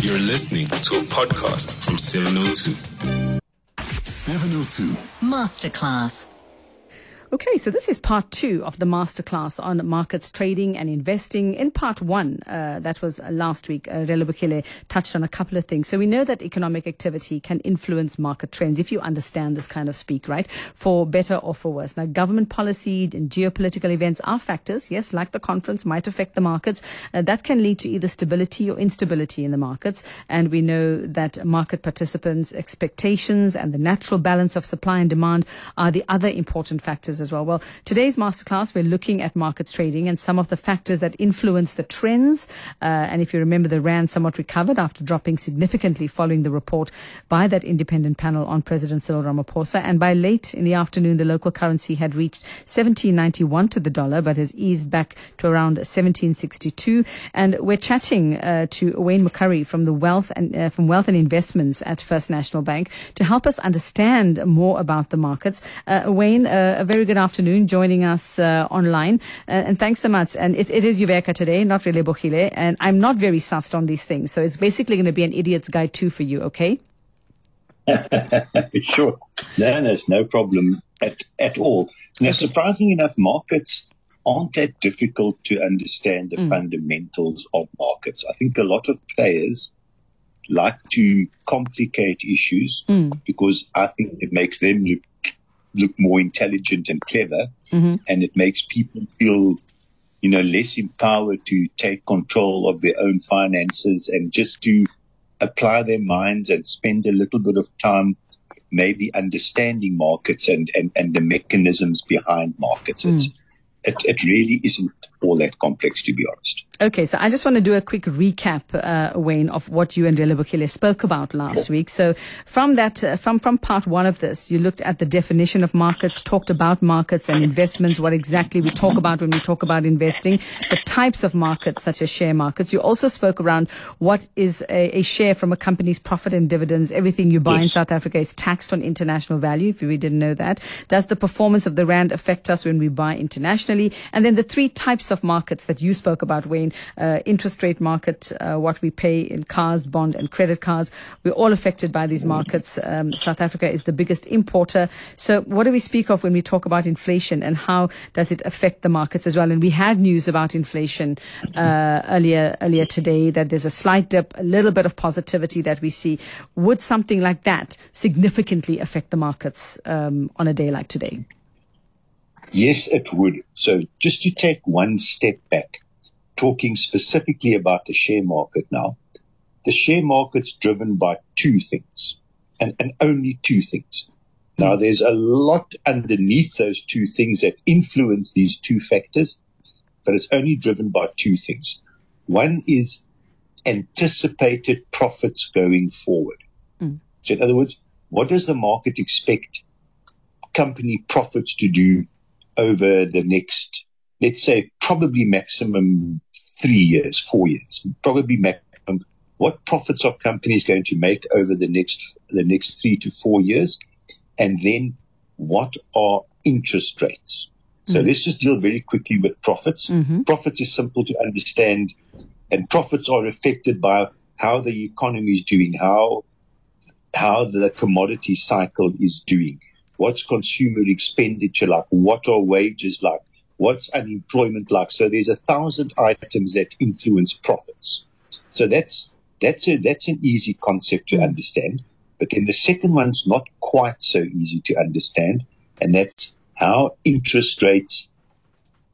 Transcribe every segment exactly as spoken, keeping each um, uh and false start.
You're listening to a podcast from seven oh two. seven oh two Masterclass. Okay, so this is part two of the masterclass on markets, trading and investing. In part one, uh, that was last week, uh, Rela Bukile touched on a couple of things. So we know that economic activity can influence market trends, if you understand this kind of speak, right, for better or for worse. Now, government policy and geopolitical events are factors, yes, like the conference, might affect the markets. Uh, that can lead to either stability or instability in the markets. And we know that market participants' expectations and the natural balance of supply and demand are the other important factors as well. Well, today's masterclass, we're looking at markets trading and some of the factors that influence the trends. Uh, and if you remember, the Rand somewhat recovered after dropping significantly following the report by that independent panel on President Cyril Ramaphosa. And by late in the afternoon, the local currency had reached seventeen ninety-one to the dollar, but has eased back to around seventeen sixty-two. And we're chatting uh, to Wayne McCurry from the Wealth and uh, from Wealth and Investments at First National Bank to help us understand more about the markets. Uh, Wayne, uh, a very good afternoon, joining us uh, online. Uh, and thanks so much. And it, it is Yuveka today, not Rela Bukile. And I'm not very sussed on these things. So it's basically going to be an idiot's guide too for you, okay? Sure. No, there's no problem at, at all. Now, surprisingly enough, markets aren't that difficult to understand the mm. fundamentals of markets. I think a lot of players like to complicate issues mm. because I think it makes them look look more intelligent and clever, mm-hmm. and it makes people feel, you know, less empowered to take control of their own finances and just to apply their minds and spend a little bit of time maybe understanding markets and, and, and the mechanisms behind markets. Mm. It's, It, it really isn't all that complex, to be honest. Okay, so I just want to do a quick recap, uh, Wayne, of what you and Rela Bukile spoke about last yeah. week. So from that, uh, from, from part one of this, you looked at the definition of markets, talked about markets and investments, what exactly we talk about when we talk about investing, the types of markets such as share markets. You also spoke around what is a, a share from a company's profit and dividends. Everything you buy yes. in South Africa is taxed on international value, if we didn't know that. Does the performance of the Rand affect us when we buy internationally? And then the three types of markets that you spoke about, Wayne, uh, interest rate market, uh, what we pay in cars, bond and credit cards. We're all affected by these markets. Um, South Africa is the biggest importer. So what do we speak of when we talk about inflation, and how does it affect the markets as well? And we had news about inflation uh, earlier earlier today, that there's a slight dip, a little bit of positivity that we see. Would something like that significantly affect the markets um, on a day like today? Yes, it would. So just to take one step back, talking specifically about the share market now, the share market's driven by two things, and, and only two things. Now, there's a lot underneath those two things that influence these two factors, but it's only driven by two things. One is anticipated profits going forward. Mm. So in other words, what does the market expect company profits to do over the next, let's say, probably maximum three years, four years, probably maximum, what profits are companies going to make over the next the next three to four years? And then what are interest rates? Mm-hmm. So let's just deal very quickly with profits. Mm-hmm. Profits is simple to understand, and profits are affected by how the economy is doing, how how the commodity cycle is doing. What's consumer expenditure like? What are wages like? What's unemployment like? So there's a thousand items that influence profits. So that's that's a, that's an easy concept to understand. But then the second one's not quite so easy to understand, and that's how interest rates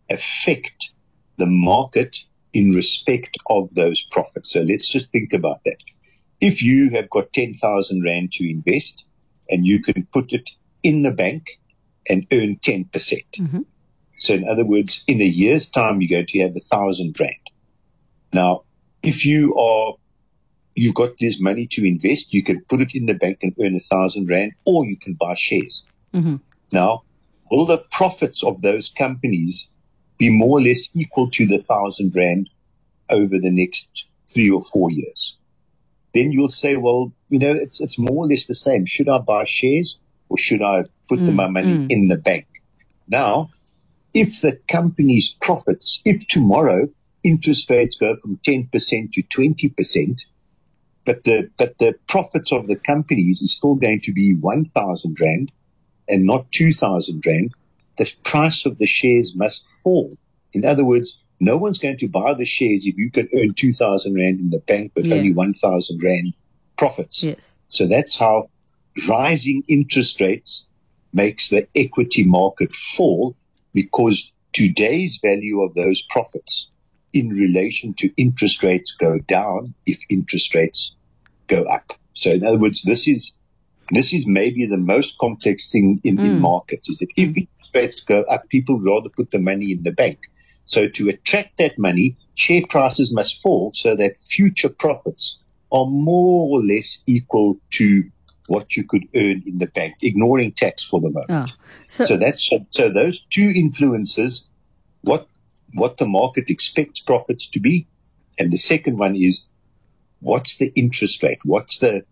affect the market in respect of those profits. So let's just think about that. If you have got ten thousand rand to invest, and you can put it in the bank and earn ten percent. Mm-hmm. So in other words, in a year's time, you're going to have a thousand rand. Now, if you are, you've got this money to invest, you can put it in the bank and earn a thousand rand, or you can buy shares. Mm-hmm. Now, will the profits of those companies be more or less equal to the thousand rand over the next three or four years? Then you'll say, well, you know, it's, it's more or less the same. Should I buy shares? Or should I put mm, my money mm. in the bank? Now, if the company's profits, if tomorrow interest rates go from ten percent to twenty percent, but the but the profits of the companies is still going to be one thousand rand and not two thousand rand, the price of the shares must fall. In other words, no one's going to buy the shares if you can earn two thousand rand in the bank but yeah. only one thousand rand profits. Yes. So that's how rising interest rates makes the equity market fall, because today's value of those profits in relation to interest rates go down if interest rates go up. So in other words, this is this is maybe the most complex thing in, mm. in markets, is that if interest rates go up, people rather put the money in the bank. So to attract that money, share prices must fall so that future profits are more or less equal to what you could earn in the bank, ignoring tax for the moment. Oh, so, so that's so those two influences, what what the market expects profits to be, and the second one is what's the interest rate, what's the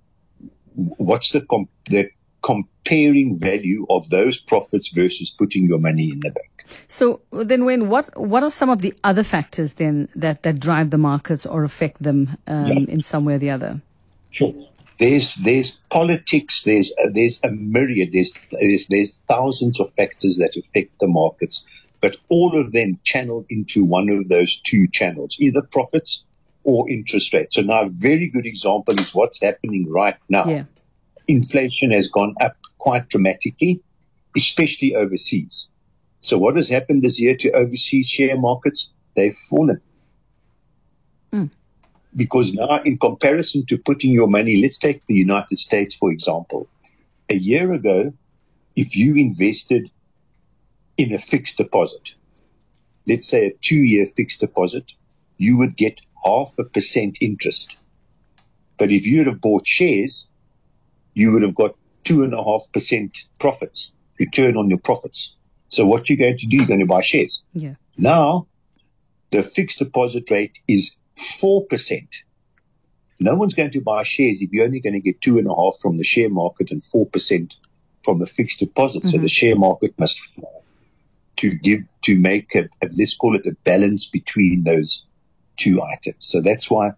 what's the, comp, the comparing value of those profits versus putting your money in the bank. So then, Wayne, what what are some of the other factors then that, that drive the markets or affect them um, yeah. in some way or the other? Sure. There's there's politics, there's uh, there's a myriad, there's, there's there's thousands of factors that affect the markets, but all of them channeled into one of those two channels, either profits or interest rates. So now a very good example is what's happening right now. Yeah. Inflation has gone up quite dramatically, especially overseas. So what has happened this year to overseas share markets? They've fallen. Mm. Because now, in comparison to putting your money, let's take the United States, for example. A year ago, if you invested in a fixed deposit, let's say a two-year fixed deposit, you would get half a percent interest. But if you would have bought shares, you would have got two and a half percent profits, return on your profits. So what you're going to do, you're going to buy shares. Yeah. Now, the fixed deposit rate is four percent. No one's going to buy shares if you're only going to get two and a half from the share market and four percent from the fixed deposit. Mm-hmm. So the share market must fall to give to make a, a let's call it a balance between those two items. So that's why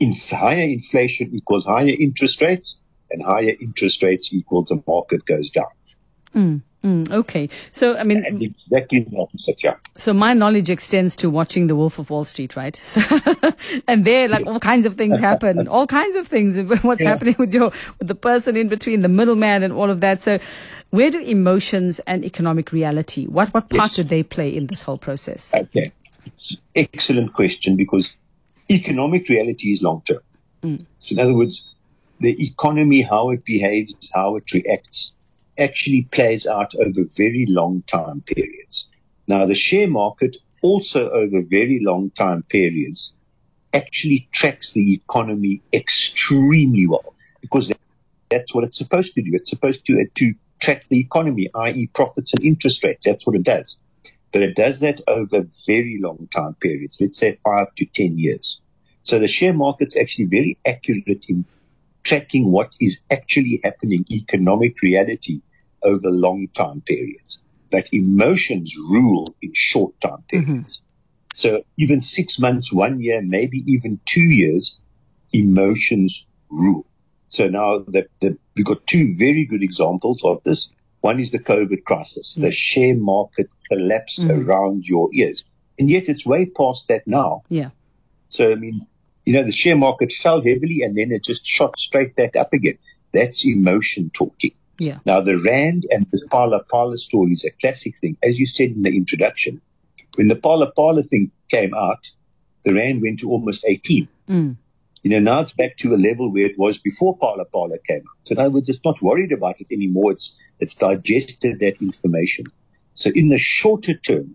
in higher inflation equals higher interest rates, and higher interest rates equals the market goes down. Mm. Mm, okay. So, I mean, and exactly the opposite, yeah. So, my knowledge extends to watching The Wolf of Wall Street, right? So, and there, like, all kinds of things happen, all kinds of things, what's yeah. happening with your, with the person in between, the middleman, and all of that. So, where do emotions and economic reality, what, what part yes. do they play in this whole process? Okay. Excellent question, because economic reality is long term. Mm. So, in other words, the economy, how it behaves, how it reacts, actually plays out over very long time periods. Now, the share market also over very long time periods actually tracks the economy extremely well, because that's what it's supposed to do. It's supposed to, uh, to track the economy, that is profits and interest rates. That's what it does. But it does that over very long time periods, let's say five to ten years. So the share market's actually very accurate in tracking what is actually happening, economic reality, over long time periods. But emotions rule in short time periods. Mm-hmm. So even six months, one year, maybe even two years, emotions rule. So now the, the, we've got two very good examples of this. One is the COVID crisis. Mm-hmm. The share market collapsed mm-hmm. around your ears. And yet it's way past that now. Yeah. So, I mean, you know, the share market fell heavily and then it just shot straight back up again. That's emotion talking. Yeah. Now, the Rand and the Phala Phala story is a classic thing. As you said in the introduction, when the Phala Phala thing came out, the Rand went to almost eighteen. Mm. You know, now it's back to a level where it was before Phala Phala came out. So, in other words, it's not worried about it anymore. It's, it's digested that information. So, in the shorter term,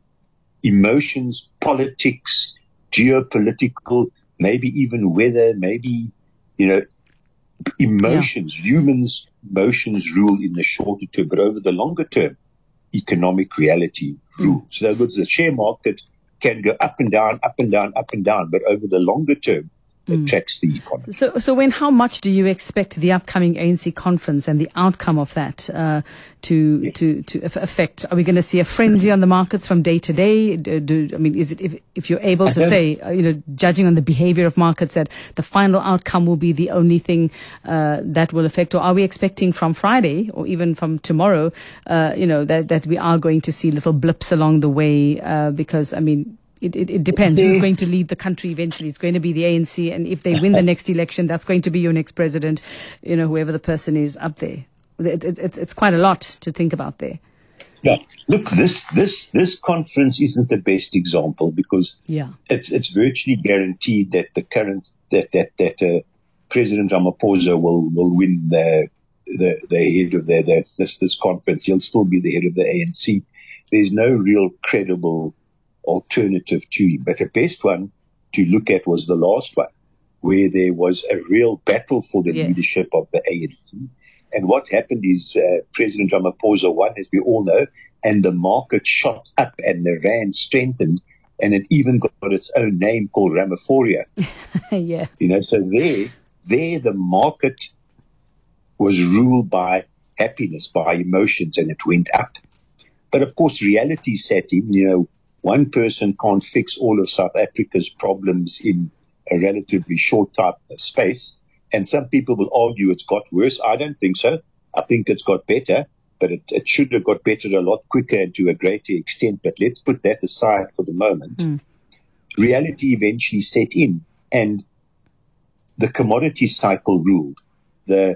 emotions, politics, geopolitical, maybe even weather, maybe, you know, emotions, yeah. humans, emotions rule in the shorter term, but over the longer term, economic reality rules. Mm. So in other words, the share market can go up and down, up and down, up and down, but over the longer term, that tracks the economy. So, so Wayne, how much do you expect the upcoming A N C conference and the outcome of that uh, to, yes. to to to affect? Are we going to see a frenzy on the markets from day to day? Do, do, I mean, is it if if you're able I to say, you know, judging on the behavior of markets, that the final outcome will be the only thing uh, that will affect, or are we expecting from Friday or even from tomorrow, uh, you know, that that we are going to see little blips along the way? Uh, because I mean. It, it, it depends who's going to lead the country eventually. It's going to be the A N C, and if they win the next election, that's going to be your next president, you know, whoever the person is up there. It, it, it's, it's quite a lot to think about there. Yeah. Look, this this this conference isn't the best example because yeah. it's it's virtually guaranteed that the current that that that uh, President Ramaphosa will will win the the, the head of the, the this this conference. He'll still be the head of the A N C. There's no real credible alternative to him. But the best one to look at was the last one, where there was a real battle for the yes. leadership of the A N C. And what happened is uh, President Ramaphosa won, as we all know, and the market shot up and the rand strengthened, and it even got its own name called Ramaphoria. yeah. You know, so there, there the market was ruled by happiness, by emotions, and it went up. But of course, reality set in, you know, one person can't fix all of South Africa's problems in a relatively short time space. And some people will argue it's got worse. I don't think so. I think it's got better, but it, it should have got better a lot quicker and to a greater extent. But let's put that aside for the moment. Mm. Reality eventually set in, and the commodity cycle ruled. The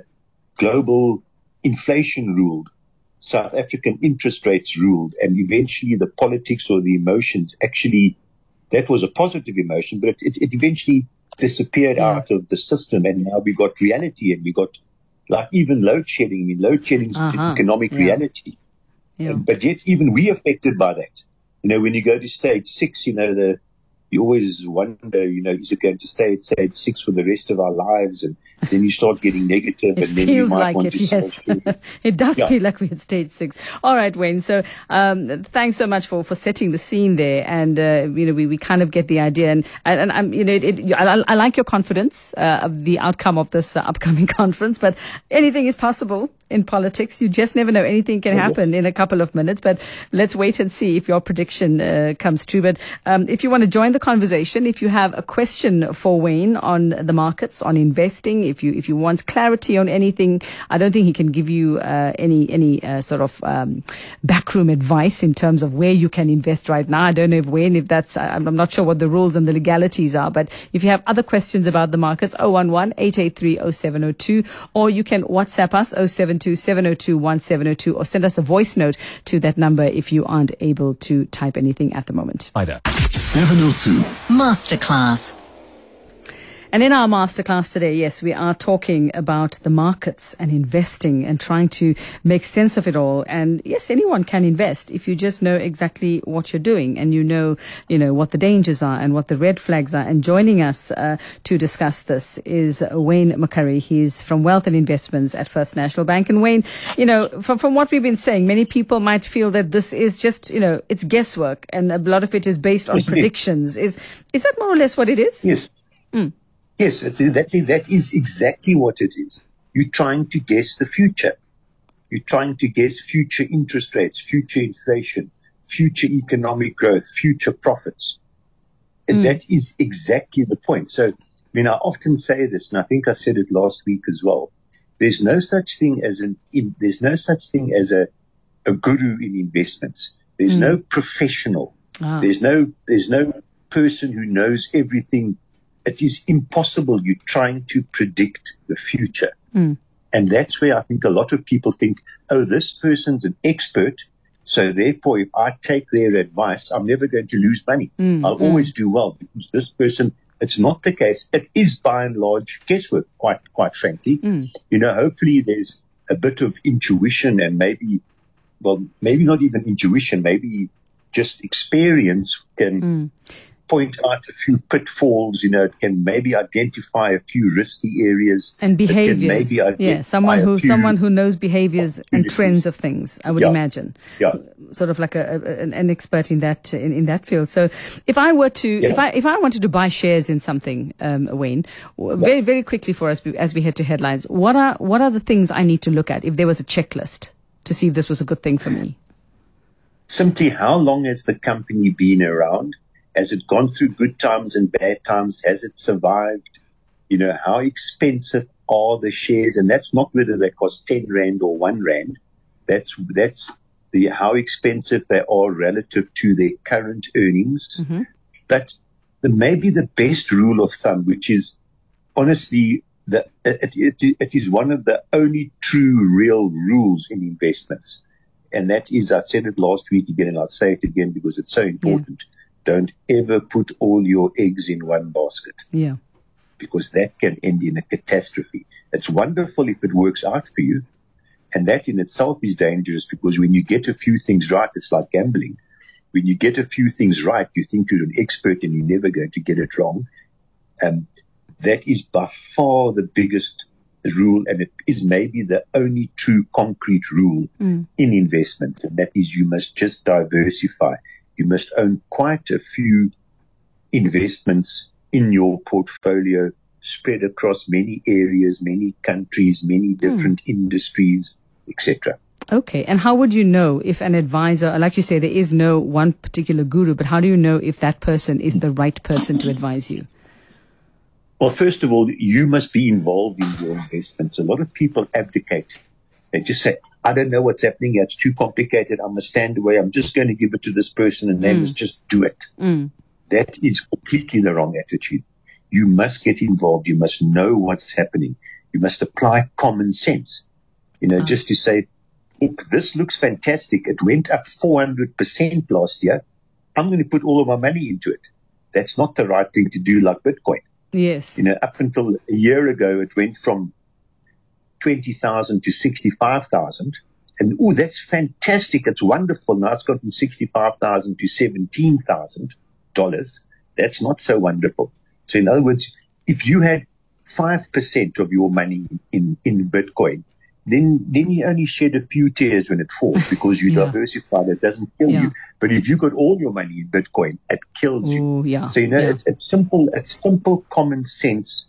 global inflation ruled. South African interest rates ruled, and eventually the politics or the emotions actually, that was a positive emotion, but it, it eventually disappeared yeah. out of the system. And now we got reality, and we got like even load shedding. I mean, load shedding is uh-huh. economic yeah. reality, yeah. Um, but yet even we affected by that. You know, when you go to stage six, you know, the, you always wonder, you know, is it going to stay at stage six for the rest of our lives? And then you start getting negative. It and then feels you might like want it, to yes. it does yeah. feel like we're at stage six. All right, Wayne. So um, thanks so much for, for setting the scene there. And, uh, you know, we, we kind of get the idea. And, and, and you know, it, it, I, I like your confidence uh, of the outcome of this uh, upcoming conference. But anything is possible in politics. You just never know. Anything can happen in a couple of minutes. But let's wait and see if your prediction uh, comes true. But um, if you want to join the conversation, if you have a question for Wayne on the markets, on investing, if you if you want clarity on anything, I don't think he can give you uh, any any uh, sort of um, backroom advice in terms of where you can invest right now. I don't know if Wayne, if that's, I'm not sure what the rules and the legalities are. But if you have other questions about the markets, zero one one, eight eight three, zero seven zero two, or you can WhatsApp us zero seven two, seven zero two, one seven zero two, or send us a voice note to that number if you aren't able to type anything at the moment. Either seven oh two Masterclass. And in our masterclass today, yes, we are talking about the markets and investing and trying to make sense of it all. And yes, anyone can invest if you just know exactly what you're doing and you know, you know, what the dangers are and what the red flags are. And joining us uh, to discuss this is Wayne McCurry. He's from Wealth and Investments at First National Bank. And Wayne, you know, from, from what we've been saying, many people might feel that this is just, you know, it's guesswork and a lot of it is based on yes, predictions. Is is that more or less what it is? Yes. Mm. Yes, that, that is exactly what it is. You're trying to guess the future. You're trying to guess future interest rates, future inflation, future economic growth, future profits. And mm. that is exactly the point. So, I mean, I often say this, and I think I said it last week as well. There's no such thing as an, in, there's no such thing as a, a guru in investments. There's mm. no professional. Ah. There's no, there's no person who knows everything. It is impossible. You're trying to predict the future. Mm. And that's where I think a lot of people think, oh, this person's an expert, so therefore if I take their advice, I'm never going to lose money. Mm. I'll mm. always do well because this person, it's not the case. It is by and large guesswork, quite quite frankly. Mm. You know, hopefully there's a bit of intuition and maybe, well, maybe not even intuition, maybe just experience can... Mm. point out a few pitfalls, you know, it can maybe identify a few risky areas. And behaviors. Yeah, someone who someone who knows behaviors and trends of things, I would yeah. imagine. Yeah. Sort of like a, a, an expert in that in, in that field. So if I were to, yeah. if I if I wanted to buy shares in something, um, Wayne, very, yeah. very quickly for us as we head to headlines, what are, what are the things I need to look at if there was a checklist to see if this was a good thing for me? Simply, how long has the company been around? Has it gone through good times and bad times? Has it survived? You know, how expensive are the shares? And that's not whether they cost ten rand or one rand. That's that's the how expensive they are relative to their current earnings. Mm-hmm. But the, maybe the best rule of thumb, which is honestly, the, it, it, it is one of the only true real rules in investments. And that is, I said it last week again, and I'll say it again because it's so important. Yeah. Don't ever put all your eggs in one basket. Yeah. Because that can end in a catastrophe. It's wonderful if it works out for you. And that in itself is dangerous because when you get a few things right, it's like gambling. When you get a few things right, you think you're an expert and you're never going to get it wrong. Um, that is by far the biggest the rule, and it is maybe the only true concrete rule mm. in investments, and that is you must just diversify. You must own quite a few investments in your portfolio spread across many areas, many countries, many different mm. industries, et cetera. Okay, and how would you know if an advisor, like you say, there is no one particular guru, but how do you know if that person is the right person to advise you? Well, first of all, you must be involved in your investments. A lot of people abdicate. They just say, I don't know what's happening here. It's too complicated. I must stand away. I'm just going to give it to this person and they mm. must just do it. Mm. That is completely the wrong attitude. You must get involved. You must know what's happening. You must apply common sense. You know, oh. just to say, look, this looks fantastic. It went up four hundred percent last year. I'm going to put all of my money into it. That's not the right thing to do like Bitcoin. Yes. You know, up until a year ago, it went from twenty thousand to sixty-five thousand. And, oh, that's fantastic. It's wonderful. Now it's gone from sixty-five thousand to seventeen thousand dollars. That's not so wonderful. So, in other words, if you had five percent of your money in, in Bitcoin, then then you only shed a few tears when it falls because you yeah. diversify. That doesn't kill yeah. you. But if you got all your money in Bitcoin, it kills Ooh, you. Yeah. So, you know, yeah. it's, it's simple, it's simple common sense.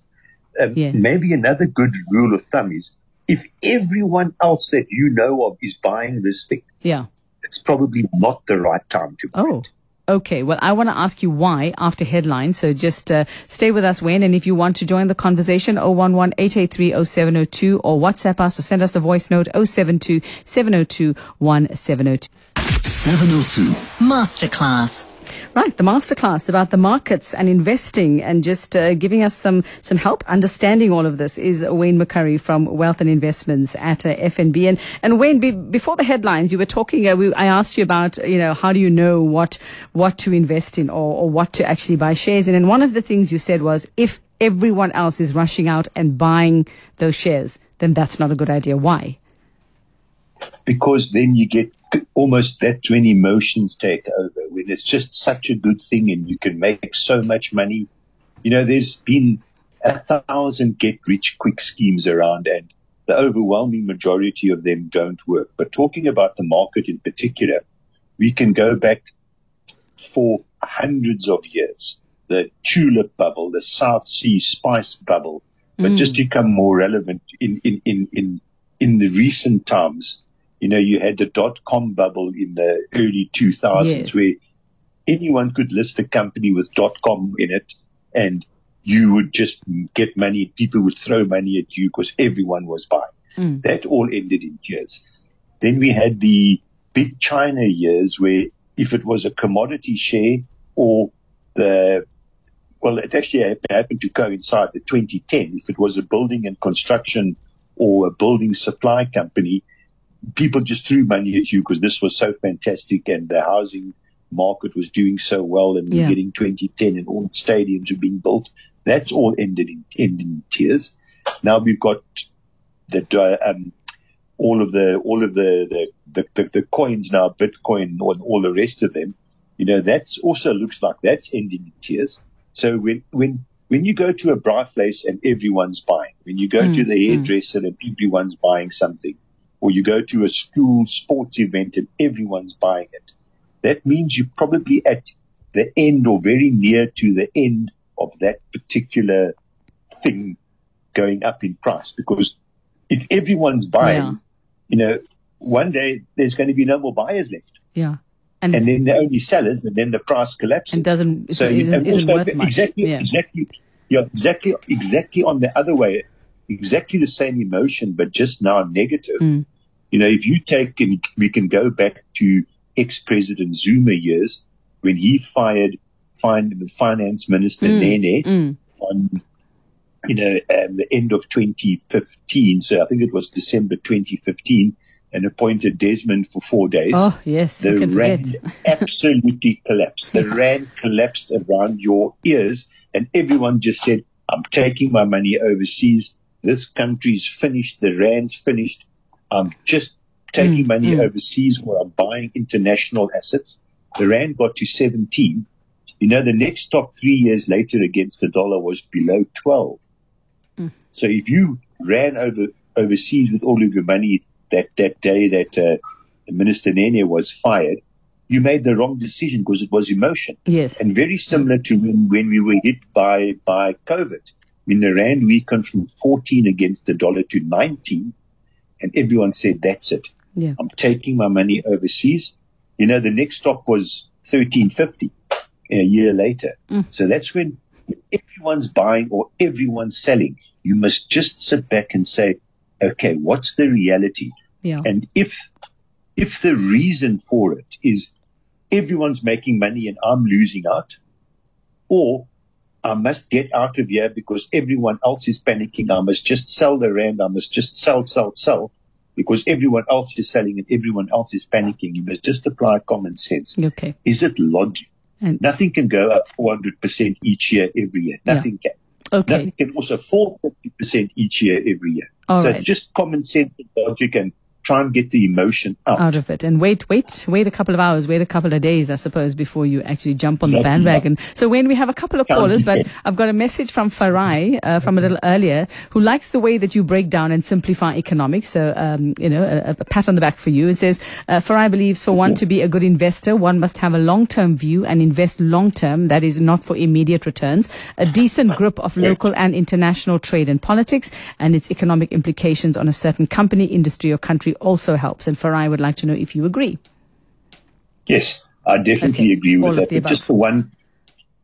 Um, yeah. Maybe another good rule of thumb is if everyone else that you know of is buying this thing, yeah. it's probably not the right time to buy oh. it. Okay, well, I want to ask you why after headlines, so just uh, stay with us, Wayne, and if you want to join the conversation, zero one one, eight eight three, zero seven zero two, or WhatsApp us or send us a voice note, zero seven two, seven zero two, one seven zero two. seven oh two Masterclass. Right, the masterclass about the markets and investing and just uh, giving us some, some help understanding all of this is Wayne McCurry from Wealth and Investments at uh, F N B. And, and Wayne, be, before the headlines, you were talking, uh, we, I asked you about, you know, how do you know what, what to invest in or, or what to actually buy shares in? And one of the things you said was if everyone else is rushing out and buying those shares, then that's not a good idea. Why? Because then you get almost that when emotions take over, when it's just such a good thing and you can make so much money. You know, there's been a thousand get-rich-quick schemes around and the overwhelming majority of them don't work. But talking about the market in particular, we can go back for hundreds of years. The tulip bubble, the South Sea spice bubble, but mm. just to become more relevant in, in, in, in, in the recent times. You know, you had the dot-com bubble in the early two thousands yes. where anyone could list a company with dot-com in it and you would just get money. People would throw money at you because everyone was buying. Mm. That all ended in tears. Then we had the big China years where if it was a commodity share or the – well, it actually happened to coincide with twenty ten. If it was a building and construction or a building supply company, people just threw money at you because this was so fantastic and the housing market was doing so well and yeah. we're getting twenty ten and all the stadiums are being built. That's all ended in, ended in tears. Now we've got the um, all of the all of the the, the, the, the coins now, Bitcoin and all the rest of them. You know, that's also looks like that's ending in tears. So when, when, when you go to a bra place and everyone's buying, when you go mm, to the hairdresser mm. and everyone's buying something, or you go to a school sports event and everyone's buying it, that means you're probably at the end or very near to the end of that particular thing going up in price. Because if everyone's buying, yeah. you know, one day there's going to be no more buyers left. Yeah. And, and then the only sellers, and then the price collapses. And doesn't, so it isn't, isn't worth much. Exactly, yeah. exactly, yeah, exactly, exactly on the other way, exactly the same emotion, but just now negative. Mm. You know, if you take, and we can go back to ex-President Zuma years, when he fired find the finance minister mm. Nene mm. on, you know, um, the end of twenty fifteen. So I think it was December twenty fifteen. And appointed Desmond for four days. Oh, yes. The Rand absolutely collapsed. The yeah. Rand collapsed around your ears, and everyone just said, I'm taking my money overseas. This country's finished. The Rand's finished. I'm just taking mm, money mm. overseas, or I'm buying international assets. The Rand got to seventeen. You know, the next stop three years later against the dollar was below twelve. Mm. So if you ran over overseas with all of your money, that that day that uh, Minister Nene was fired, you made the wrong decision because it was emotion. Yes. And very similar to when, when we were hit by, by COVID. I mean, the Rand weakened from fourteen against the dollar to nineteen, and everyone said, that's it. Yeah. I'm taking my money overseas. You know, the next stop was thirteen fifty a year later. Mm. So that's when everyone's buying or everyone's selling. You must just sit back and say, okay, what's the reality? Yeah. And if if the reason for it is everyone's making money and I'm losing out, or I must get out of here because everyone else is panicking, I must just sell the Rand, I must just sell, sell, sell, because everyone else is selling and everyone else is panicking. You must just apply common sense. Okay. Is it logic? And nothing can go up four hundred percent each year, every year. Nothing yeah. can. Okay. Nothing can also fall fifty percent each year, every year. All so right. Just common sense and logic, and try and get the emotion out. out of it. And wait, wait, wait a couple of hours, wait a couple of days, I suppose, before you actually jump on the bandwagon. So when we have a couple of callers, but I've got a message from Farai uh, from a little earlier, who likes the way that you break down and simplify economics. So, um, you know, a, a pat on the back for you. It says, uh, Farai believes for one to be a good investor, one must have a long-term view and invest long-term. That is not for immediate returns. A decent grip of local and international trade and politics and its economic implications on a certain company, industry or country also helps. And Farai would like to know if you agree. Yes, I definitely okay. agree with all that. Just for one,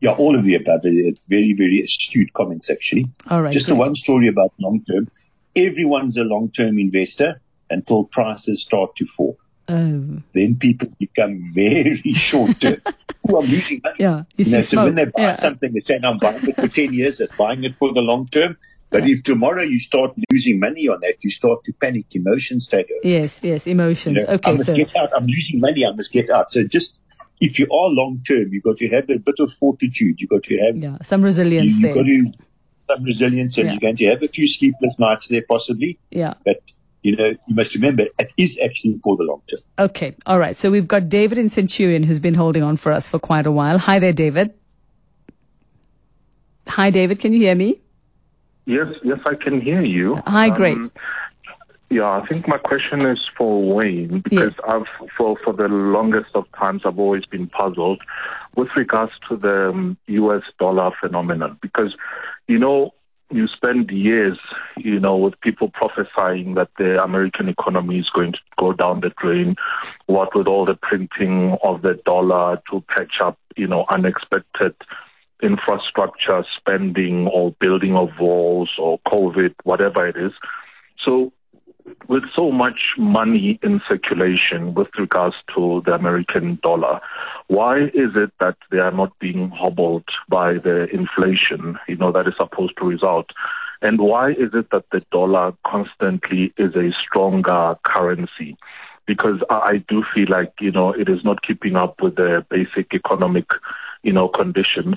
yeah, all of the above. It's very, very astute comments, actually. All right. Just the one story about long term. Everyone's a long term investor until prices start to fall. Oh. Then people become very short term. Oh, I'm losing money. Yeah. You see, you know, so when they buy yeah. something, they say, I'm buying it for ten years, they're buying it for the long term. But yeah. if tomorrow you start losing money on that, you start to panic. Emotions take over. Yes, yes, emotions. You know, okay, I must so. get out. I'm losing money. I must get out. So just if you are long term, you've got to have a bit of fortitude. You've got to have yeah, some resilience you, you've there. You've got to some resilience, and yeah. you're going to have a few sleepless nights there possibly. Yeah. But you know, you must remember, it is actually for the long term. Okay, all right. So we've got David in Centurion who's been holding on for us for quite a while. Hi there, David. Hi, David. Can you hear me? Yes, yes, I can hear you. Hi, great. Um, yeah, I think my question is for Wayne, because yes. I've for for the longest of times I've always been puzzled with regards to the U S dollar phenomenon. Because you know, you spend years, you know, with people prophesying that the American economy is going to go down the drain. What with all the printing of the dollar to patch up, you know, unexpected infrastructure spending or building of walls or COVID, whatever it is. So with so much money in circulation with regards to the American dollar, why is it that they are not being hobbled by the inflation, you know, that is supposed to result? And why is it that the dollar constantly is a stronger currency? Because I do feel like, you know, it is not keeping up with the basic economic you know, conditions.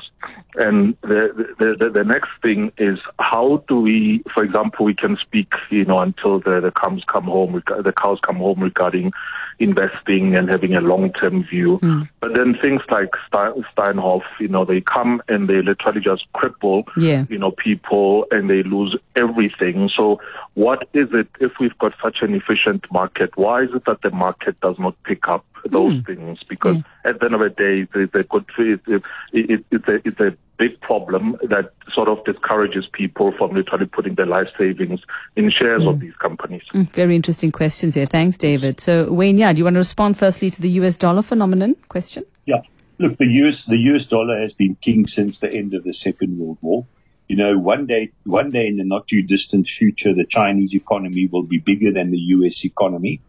And the, the, the, the next thing is, how do we, for example, we can speak, you know, until the, the cows come home, the cows come home regarding investing and having a long-term view. Mm. But then things like Steinhoff, you know, they come and they literally just cripple, yeah. you know, people, and they lose everything. So what is it, if we've got such an efficient market, why is it that the market does not pick up those mm. things? Because yeah. at the end of the day, it's a, good, it's, a, it's, a, it's a big problem that sort of discourages people from literally putting their life savings in shares mm. of these companies. Mm. Very interesting questions here. Thanks, David. So, Wayne, yeah, do you want to respond firstly to the U S dollar phenomenon question? Yeah. Look, the U S, the U S dollar has been king since the end of the Second World War. You know, one day, one day in the not too distant future, the Chinese economy will be bigger than the U S economy.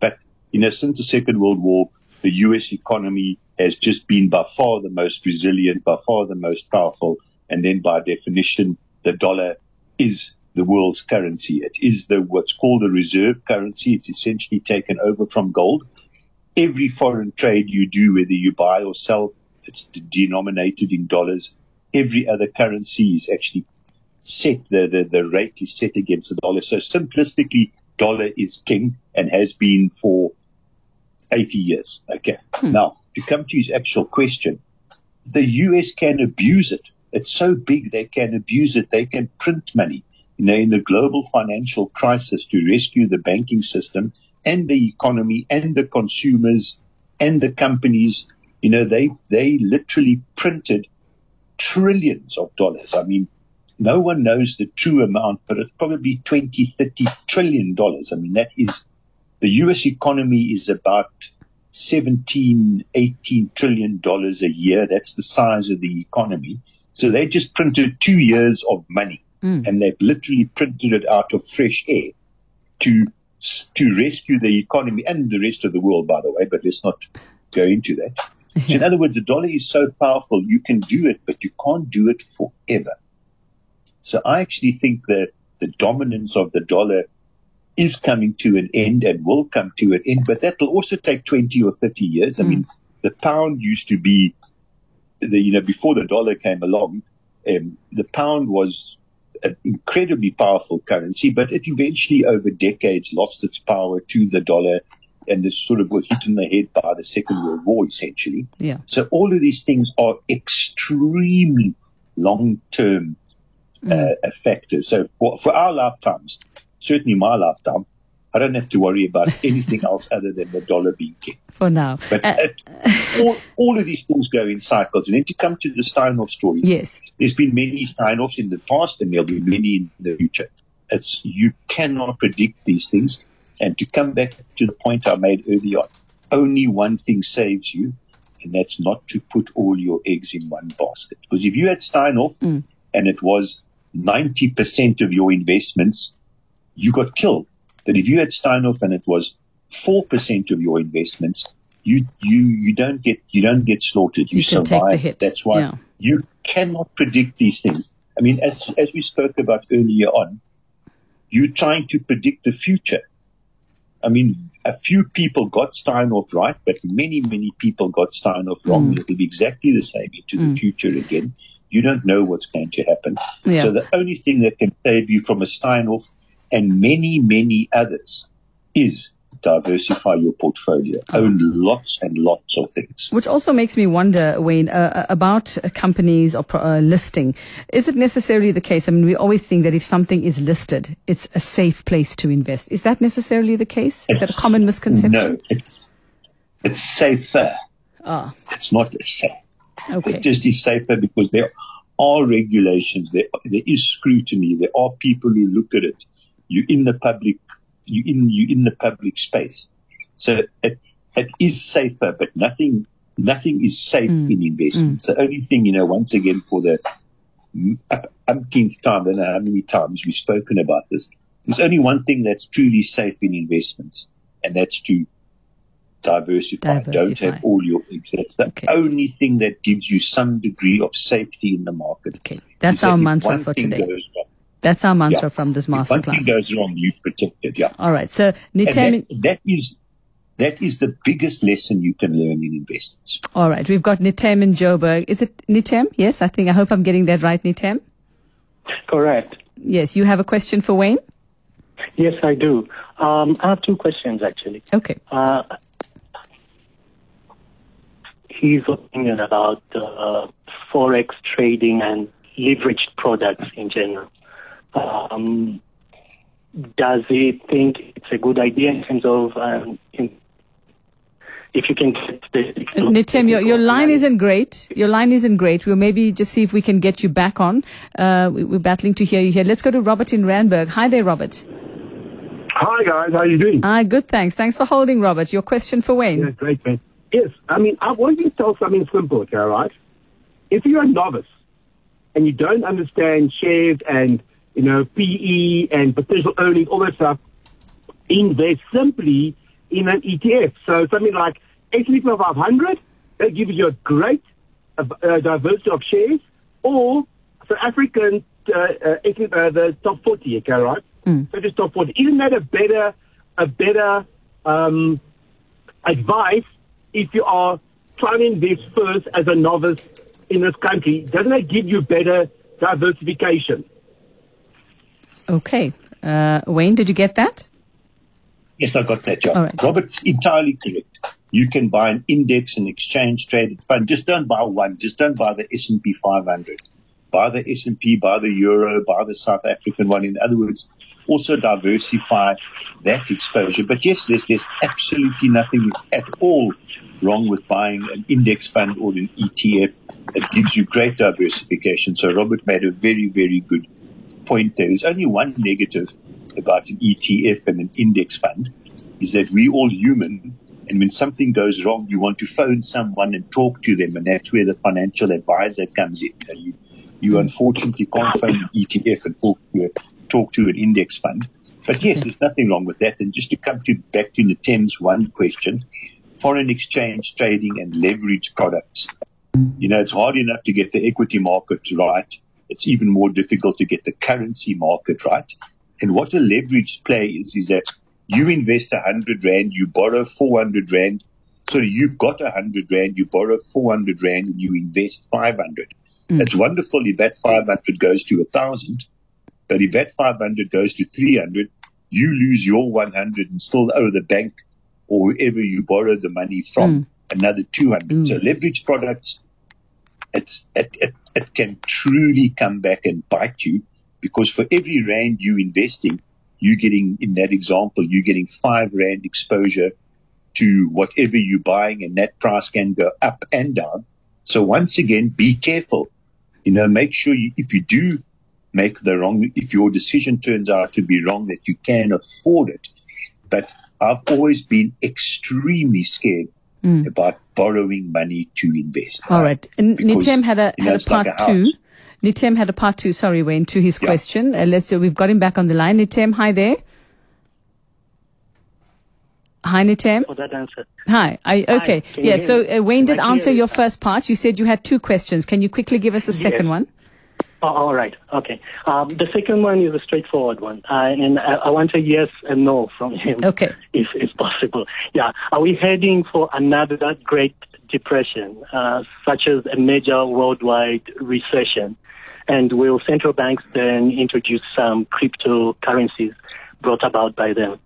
But, you know, since the Second World War, the U S economy has just been by far the most resilient, by far the most powerful. And then by definition, the dollar is the world's currency. It is the what's called a reserve currency. It's essentially taken over from gold. Every foreign trade you do, whether you buy or sell, it's denominated in dollars. Every other currency is actually set, the, the, the rate is set against the dollar. So simplistically, dollar is king and has been for eighty years. Okay. Hmm. Now, to come to his actual question, the U S can abuse it. It's so big they can abuse it. They can print money. You know, in the global financial crisis, to rescue the banking system and the economy and the consumers and the companies, you know, they they literally printed trillions of dollars. I mean, no one knows the true amount, but it's probably twenty, thirty trillion dollars. I mean, that is, the U S economy is about seventeen, eighteen trillion dollars a year. That's the size of the economy. So they just printed two years of money, mm. and they've literally printed it out of fresh air to to rescue the economy and the rest of the world, by the way, but let's not go into that. So in other words, the dollar is so powerful, you can do it, but you can't do it forever. So I actually think that the dominance of the dollar is coming to an end and will come to an end, but that will also take twenty or thirty years. I mm. mean, the pound used to be, the, you know, before the dollar came along, um, the pound was an incredibly powerful currency, but it eventually over decades lost its power to the dollar, and this sort of were hit in the head by the Second World War, essentially. Yeah. So all of these things are extremely long-term mm. uh, factors. So for, for our lifetimes, certainly my lifetime, I don't have to worry about anything else other than the dollar being king. For now. But uh, it, all, all of these things go in cycles. And then to come to the Steinhoff story, yes, there's been many Steinhoffs in the past and there'll be many in the future. It's, you cannot predict these things. And to come back to the point I made earlier on, only one thing saves you, and that's not to put all your eggs in one basket. Because if you had Steinhoff mm. and it was ninety percent of your investments, you got killed. But if you had Steinhoff and it was four percent of your investments, you, you, you don't get you don't get slaughtered. You, you can survive. Take the hit. That's why yeah. you cannot predict these things. I mean, as as we spoke about earlier on, you're trying to predict the future. I mean, a few people got Steinhoff right, but many, many people got Steinhoff wrong. Mm. It'll be exactly the same into mm. the future again. You don't know what's going to happen. Yeah. So the only thing that can save you from a Steinhoff and many, many others is diversify your portfolio, own lots and lots of things. Which also makes me wonder, Wayne, uh, about companies or uh, listing. Is it necessarily the case? I mean, we always think that if something is listed, it's a safe place to invest. Is that necessarily the case? Is it's, that a common misconception? No, it's, it's safer. Ah. It's not safe. Okay. It just is safer because there are regulations, there, there is scrutiny, there are people who look at it. You're in the public You in you in the public space, so it it is safer, but nothing nothing is safe mm. in investments. Mm. The only thing, you know, once again for the umpteenth time, I don't know how many times we've spoken about this. There's only one thing that's truly safe in investments, and that's to diversify. diversify. Don't have all your eggs. That's the okay. only thing that gives you some degree of safety in the market. Okay, that's our that mantra for today. That's our mantra yeah. from this masterclass. If something goes wrong, you've protected, yeah. All right. So, Nitem... That, that is That is the biggest lesson you can learn in investments. All right. We've got Nitem and Joburg. Is it Nitem? Yes, I think. I hope I'm getting that right, Nitem. Correct. Yes. You have a question for Wayne? Yes, I do. Um, I have two questions, actually. Okay. Uh, his opinion about uh, Forex trading and leveraged products in general. Um, does he think it's a good idea in terms of um, in, if you can get the... Nitem, your, your line isn't great. Your line isn't great. We'll maybe just see if we can get you back on. Uh, we, we're battling to hear you here. Let's go to Robert in Randburg. Hi there, Robert. Hi, guys. How are you doing? Ah, good, thanks. Thanks for holding, Robert. Your question for Wayne. Yeah, great, man. Yes. I mean, I want you to tell something simple, okay, all right? If you're a novice and you don't understand shares and, you know, P E and potential earnings, all that stuff, invest simply in an E T F. So something like S and P five hundred, that gives you a great uh, diversity of shares, or South African, uh, uh, the top forty, okay, right? Mm. So just top forty. Isn't that a better, a better um, advice if you are trying to invest first as a novice in this country? Doesn't that give you better diversification? Okay. Uh, Wayne, did you get that? Yes, I got that, John. Right. Robert's entirely correct. You can buy an index, an exchange-traded fund. Just don't buy one. Just don't buy the S and P five hundred. Buy the S and P, buy the Euro, buy the South African one. In other words, also diversify that exposure. But yes, there's, there's absolutely nothing at all wrong with buying an index fund or an E T F. It gives you great diversification. So Robert made a very, very good point there. There's only one negative about an E T F and an index fund is that we're all human, and when something goes wrong, you want to phone someone and talk to them, and that's where the financial advisor comes in. And you, you unfortunately can't phone an E T F and talk to, a, talk to an index fund. But yes, there's nothing wrong with that. And just to come to back to Natem's one question, foreign exchange trading and leverage products. You know, it's hard enough to get the equity market right. It's even more difficult to get the currency market right. And what a leveraged play is, is that you invest one hundred rand, you borrow four hundred rand. So you've got one hundred rand, you borrow four hundred rand, and you invest five hundred. Mm. It's wonderful if that five hundred goes to one thousand. But if that five hundred goes to three hundred, you lose your one hundred and still owe the bank or whoever you borrow the money from mm. another two hundred. Mm. So leveraged products, it's, it, it, it can truly come back and bite you, because for every rand you investing, you're getting, in that example, you're getting five rand exposure to whatever you're buying, and that price can go up and down. So once again, be careful. You know, make sure you, if you do make the wrong, if your decision turns out to be wrong, that you can afford it. But I've always been extremely scared Mm. about borrowing money to invest. All right. And because, Nitem had a, you know, had a part like a two. Nitem had a part two, sorry, Wayne, to his yeah. question. Uh, let's. Uh, we've got him back on the line. Nitem, hi there. Hi, Nitem. For that answer. Hi. I, okay. Hi. Yeah, so uh, Wayne did answer your first part. You said you had two questions. Can you quickly give us a second yes. one? Oh, all right. Okay. Um, the second one is a straightforward one. Uh, and I, I want a yes and no from him. Okay. If, if possible. Yeah. Are we heading for another Great Depression, uh, such as a major worldwide recession? And will central banks then introduce some cryptocurrencies brought about by them?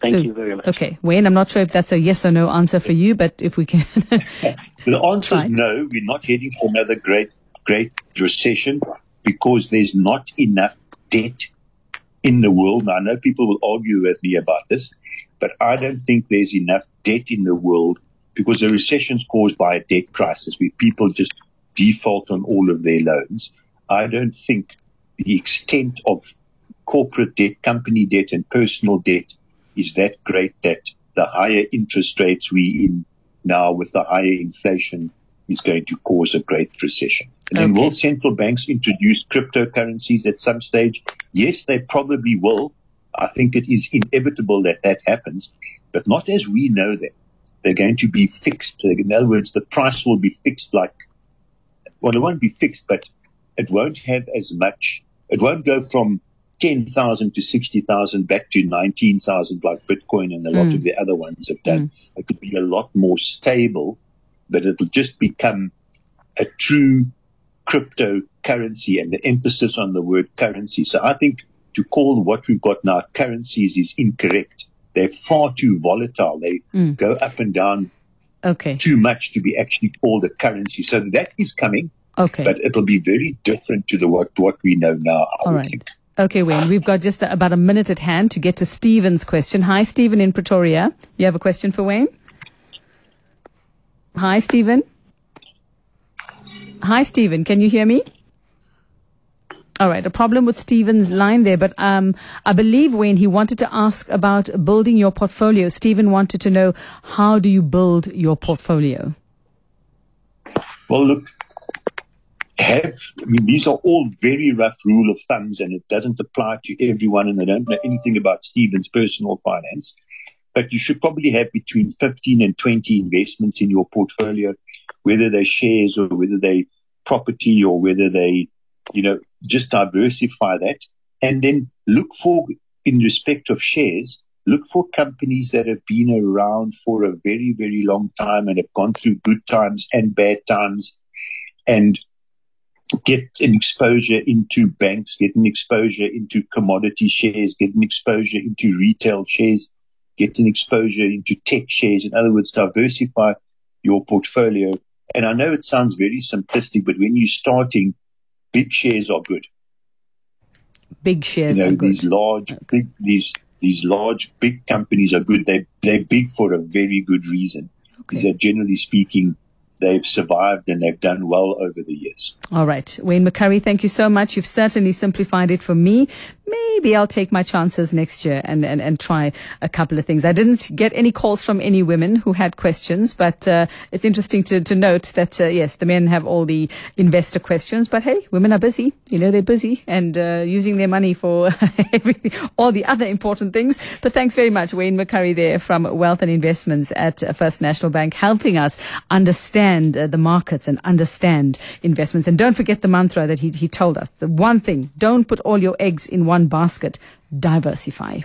Thank you very much. Okay. Wayne, I'm not sure if that's a yes or no answer for you, but if we can. The answer is no. We're not heading for another great, great recession, because there's not enough debt in the world. Now, I know people will argue with me about this, but I don't think there's enough debt in the world, because the recession's caused by a debt crisis where people just default on all of their loans. I don't think the extent of corporate debt, company debt, and personal debt is that great that the higher interest rates we're in now with the higher inflation is going to cause a great recession. And then okay. will central banks introduce cryptocurrencies at some stage? Yes, they probably will. I think it is inevitable that that happens, but not as we know them. They're going to be fixed. In other words, the price will be fixed like, well, it won't be fixed, but it won't have as much. It won't go from ten thousand to sixty thousand back to nineteen thousand, like Bitcoin and a lot mm. of the other ones have done. Mm. It could be a lot more stable, but it'll just become a true cryptocurrency, and the emphasis on the word currency. So I think to call what we've got now currencies is incorrect. They're far too volatile. They mm. go up and down okay. too much to be actually called a currency. So that is coming, okay. but it'll be very different to the what, what we know now, I All would right. think. Okay, Wayne, we've got just about a minute at hand to get to Stephen's question. Hi, Stephen in Pretoria. You have a question for Wayne? Hi, Stephen. Hi, Stephen. Can you hear me? All right. A problem with Stephen's line there, but um, I believe, Wayne, he wanted to ask about building your portfolio. Stephen wanted to know, how do you build your portfolio? Well, look. Have, I mean, these are all very rough rule of thumbs, and it doesn't apply to everyone, and they don't know anything about Stephen's personal finance. But you should probably have between fifteen and twenty investments in your portfolio, whether they're shares or whether they're property or whether they, you know, just diversify that. And then look for, in respect of shares, look for companies that have been around for a very, very long time and have gone through good times and bad times, and get an exposure into banks, get an exposure into commodity shares, get an exposure into retail shares, get an exposure into tech shares. In other words, diversify your portfolio. And I know it sounds very simplistic, but when you're starting, big shares are good. Big shares you know, are good. These large, okay. big, these, these large, big companies are good. They, they're big for a very good reason. Okay. Because they're, generally speaking, they've survived and they've done well over the years. All right. Wayne McCurry, thank you so much. You've certainly simplified it for me. Maybe I'll take my chances next year and, and, and try a couple of things. I didn't get any calls from any women who had questions, but uh, it's interesting to, to note that, uh, yes, the men have all the investor questions, but hey, women are busy. You know, they're busy and uh, using their money for everything, all the other important things. But thanks very much, Wayne McCurry there from Wealth and Investments at First National Bank, helping us understand And, uh, the markets and understand investments. And don't forget the mantra that he, he told us. The one thing, don't put all your eggs in one basket, diversify.